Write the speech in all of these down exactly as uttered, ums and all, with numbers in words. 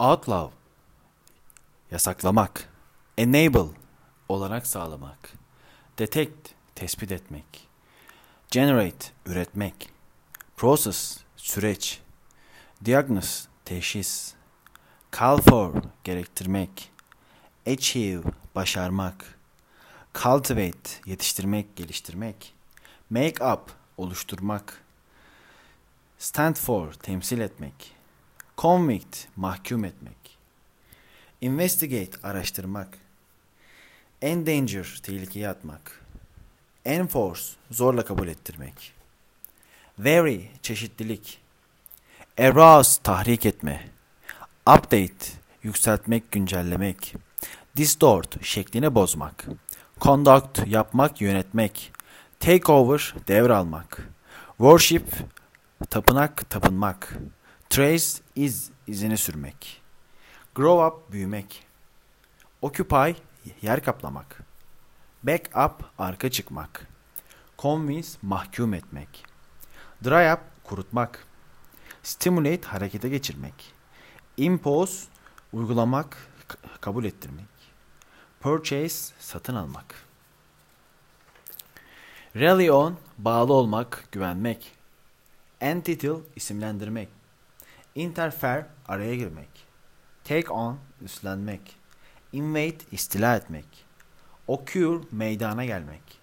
Outlaw, yasaklamak. Enable, olarak sağlamak. Detect, tespit etmek. Generate, üretmek. Process, süreç. Diagnose, teşhis. Call for, gerektirmek. Achieve, başarmak. Cultivate, yetiştirmek, geliştirmek. Make up, oluşturmak. Stand for, temsil etmek. Convict, mahkum etmek. Investigate, araştırmak. Endanger, tehlikeye atmak. Enforce, zorla kabul ettirmek. Vary, çeşitlilik. Arouse, tahrik etme. Update, yükseltmek, güncellemek. Distort, şekline bozmak. Conduct, yapmak, yönetmek. Take over, devralmak. Worship, tapınak, tapınmak. Trace, iz, izini sürmek. Grow up, büyümek. Occupy, yer kaplamak. Back up, arka çıkmak. Convince, mahkum etmek. Dry up, kurutmak. Stimulate, harekete geçirmek. Impose, uygulamak, kabul ettirmek. Purchase, satın almak. Rely on, bağlı olmak, güvenmek. Entitle, isimlendirmek. Interfere, araya girmek. Take on, üstlenmek. Invade, istila etmek. Occur, meydana gelmek.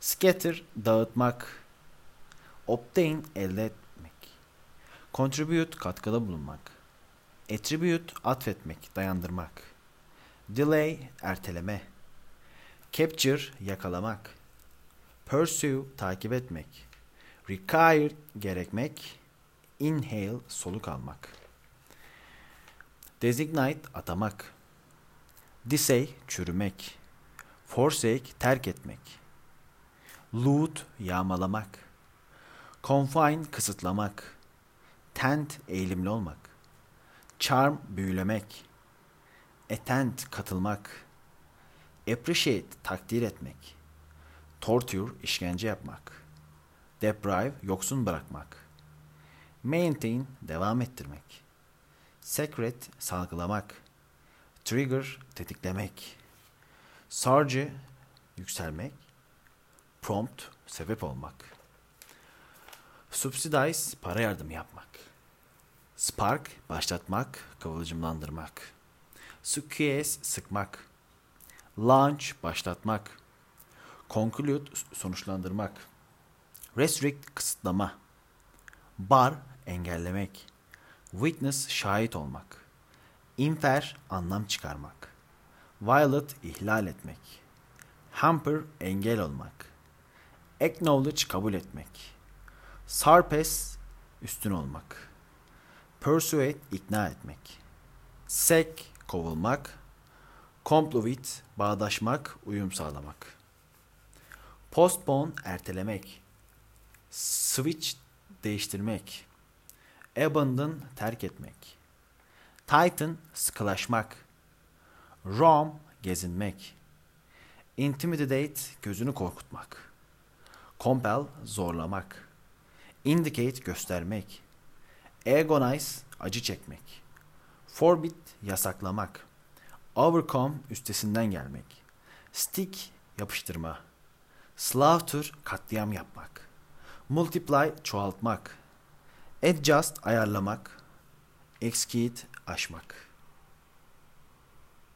Scatter, dağıtmak. Obtain, elde etmek. Contribute, katkıda bulunmak. Attribute, atfetmek, dayandırmak. Delay, erteleme. Capture, yakalamak. Pursue, takip etmek. Require, gerekmek. Inhale, soluk almak. Designate, atamak. Disay, çürümek. Forsake, terk etmek. Loot, yağmalamak. Confine, kısıtlamak. Tent, eğilimli olmak. Charm, büyülemek. Attend, katılmak. Appreciate, takdir etmek. Torture, işkence yapmak. Deprive, yoksun bırakmak. Maintain, devam ettirmek. Secret, salgılamak. Trigger, tetiklemek. Surge, yükselmek. Prompt, sebep olmak. Subsidize, para yardımı yapmak. Spark, başlatmak, kıvılcımlandırmak. Squeeze, sıkmak. Launch, başlatmak. Conclude, sonuçlandırmak. Restrict, kısıtlama. Bar, engellemek. Witness, şahit olmak. Infer, anlam çıkarmak. Violate, ihlal etmek. Hamper, engel olmak. Acknowledge, kabul etmek. Surpass, üstün olmak. Persuade, ikna etmek. Sack, kovulmak. Comply with, bağdaşmak, uyum sağlamak. Postpone, ertelemek. Switch, değiştirmek. Abandon, terk etmek. Titan, sıkılaşmak. Roam, gezinmek. Intimidate, gözünü korkutmak. Compel, zorlamak. Indicate, göstermek. Agonize, acı çekmek. Forbid, yasaklamak. Overcome, üstesinden gelmek. Stick, yapıştırma. Slaughter, katliam yapmak. Multiply, çoğaltmak. Adjust, ayarlamak. Execute, aşmak.